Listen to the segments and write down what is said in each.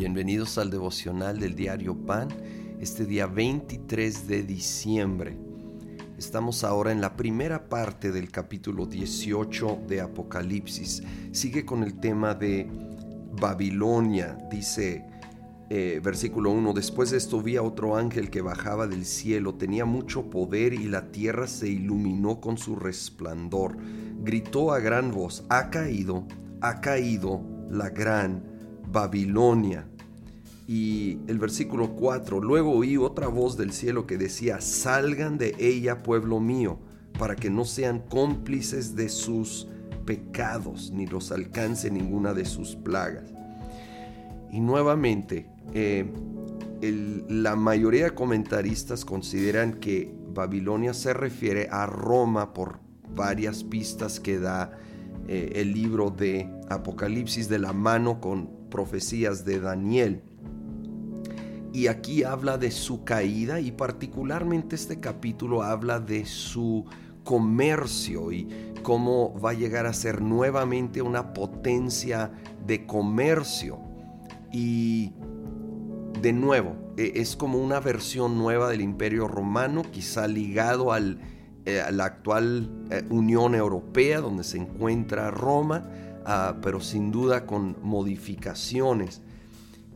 Bienvenidos al devocional del diario Pan, este día 23 de diciembre. Estamos ahora en la primera parte del capítulo 18 de Apocalipsis. Sigue con el tema de Babilonia. Dice, versículo 1, después de esto vi a otro ángel que bajaba del cielo, tenía mucho poder y la tierra se iluminó con su resplandor. Gritó a gran voz, ha caído la gran Babilonia. Y el versículo 4, luego oí otra voz del cielo que decía, salgan de ella, pueblo mío, para que no sean cómplices de sus pecados, ni los alcance ninguna de sus plagas. Y nuevamente, la mayoría de comentaristas consideran que Babilonia se refiere a Roma por varias pistas que da el libro de Apocalipsis de la mano con profecías de Daniel. Y aquí habla de su caída y particularmente este capítulo habla de su comercio y cómo va a llegar a ser nuevamente una potencia de comercio. Y de nuevo, es como una versión nueva del Imperio Romano, quizá ligado a la actual Unión Europea donde se encuentra Roma, pero sin duda con modificaciones.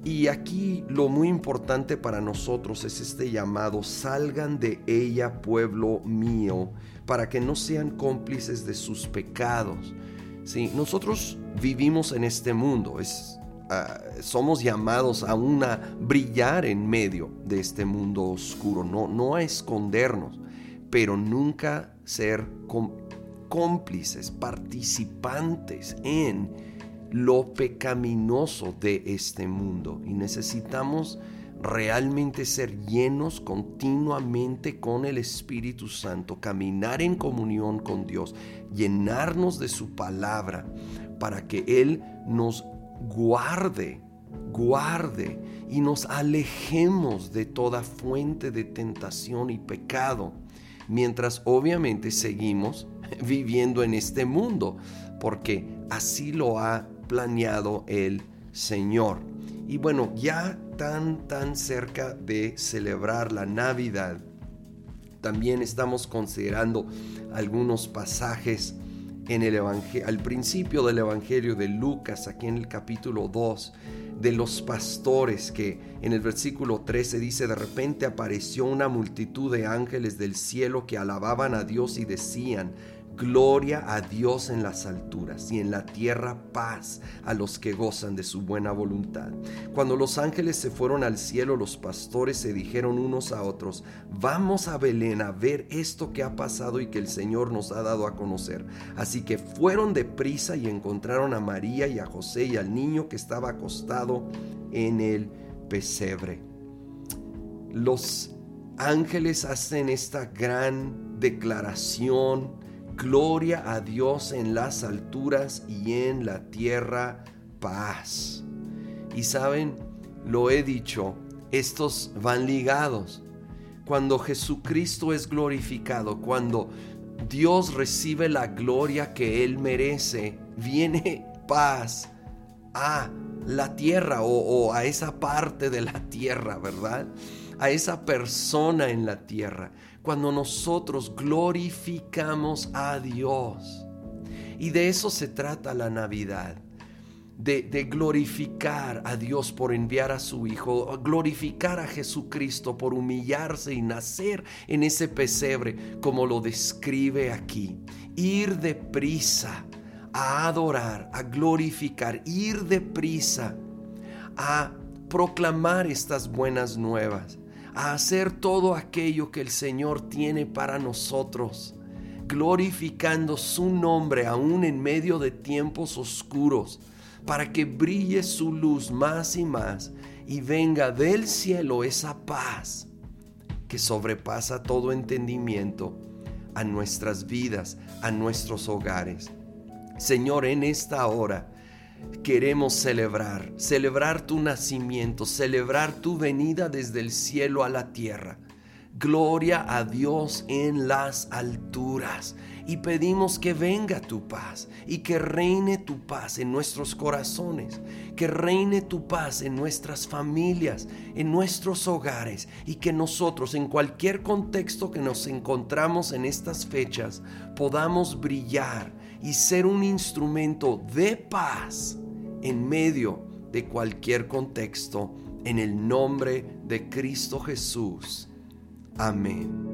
Y aquí lo muy importante para nosotros es este llamado, salgan de ella, pueblo mío, para que no sean cómplices de sus pecados. Sí, nosotros vivimos en este mundo, somos llamados aún a brillar en medio de este mundo oscuro, no a escondernos, pero nunca ser cómplices, participantes en lo pecaminoso de este mundo, y necesitamos realmente ser llenos continuamente con el Espíritu Santo, caminar en comunión con Dios, llenarnos de su palabra para que Él nos guarde y nos alejemos de toda fuente de tentación y pecado, mientras obviamente seguimos viviendo en este mundo, porque así lo ha planeado el Señor. Y bueno, ya tan cerca de celebrar la Navidad, también estamos considerando algunos pasajes en el al principio del Evangelio de Lucas, aquí en el capítulo 2, de los pastores, que en el versículo 13 dice, de repente apareció una multitud de ángeles del cielo que alababan a Dios y decían, gloria a Dios en las alturas y en la tierra paz a los que gozan de su buena voluntad. Cuando los ángeles se fueron al cielo, los pastores se dijeron unos a otros, vamos a Belén a ver esto que ha pasado y que el Señor nos ha dado a conocer. Así que fueron deprisa y encontraron a María y a José y al niño que estaba acostado en el pesebre. Los ángeles hacen esta gran declaración, gloria a Dios en las alturas y en la tierra paz. Y saben, lo he dicho, estos van ligados. Cuando Jesucristo es glorificado, cuando Dios recibe la gloria que Él merece, viene paz a la tierra o a esa parte de la tierra, ¿verdad? A esa persona en la tierra, cuando nosotros glorificamos a Dios. Y de eso se trata la Navidad, de glorificar a Dios por enviar a su Hijo, glorificar a Jesucristo por humillarse y nacer en ese pesebre, como lo describe aquí. Ir deprisa a adorar, a glorificar, ir deprisa a proclamar estas buenas nuevas, a hacer todo aquello que el Señor tiene para nosotros, glorificando su nombre aún en medio de tiempos oscuros, para que brille su luz más y más y venga del cielo esa paz que sobrepasa todo entendimiento a nuestras vidas, a nuestros hogares. Señor, en esta hora queremos celebrar tu nacimiento, celebrar tu venida desde el cielo a la tierra. Gloria a Dios en las alturas, y pedimos que venga tu paz y que reine tu paz en nuestros corazones, que reine tu paz en nuestras familias, en nuestros hogares, y que nosotros en cualquier contexto que nos encontramos en estas fechas podamos brillar y ser un instrumento de paz en medio de cualquier contexto, en el nombre de Cristo Jesús. Amén.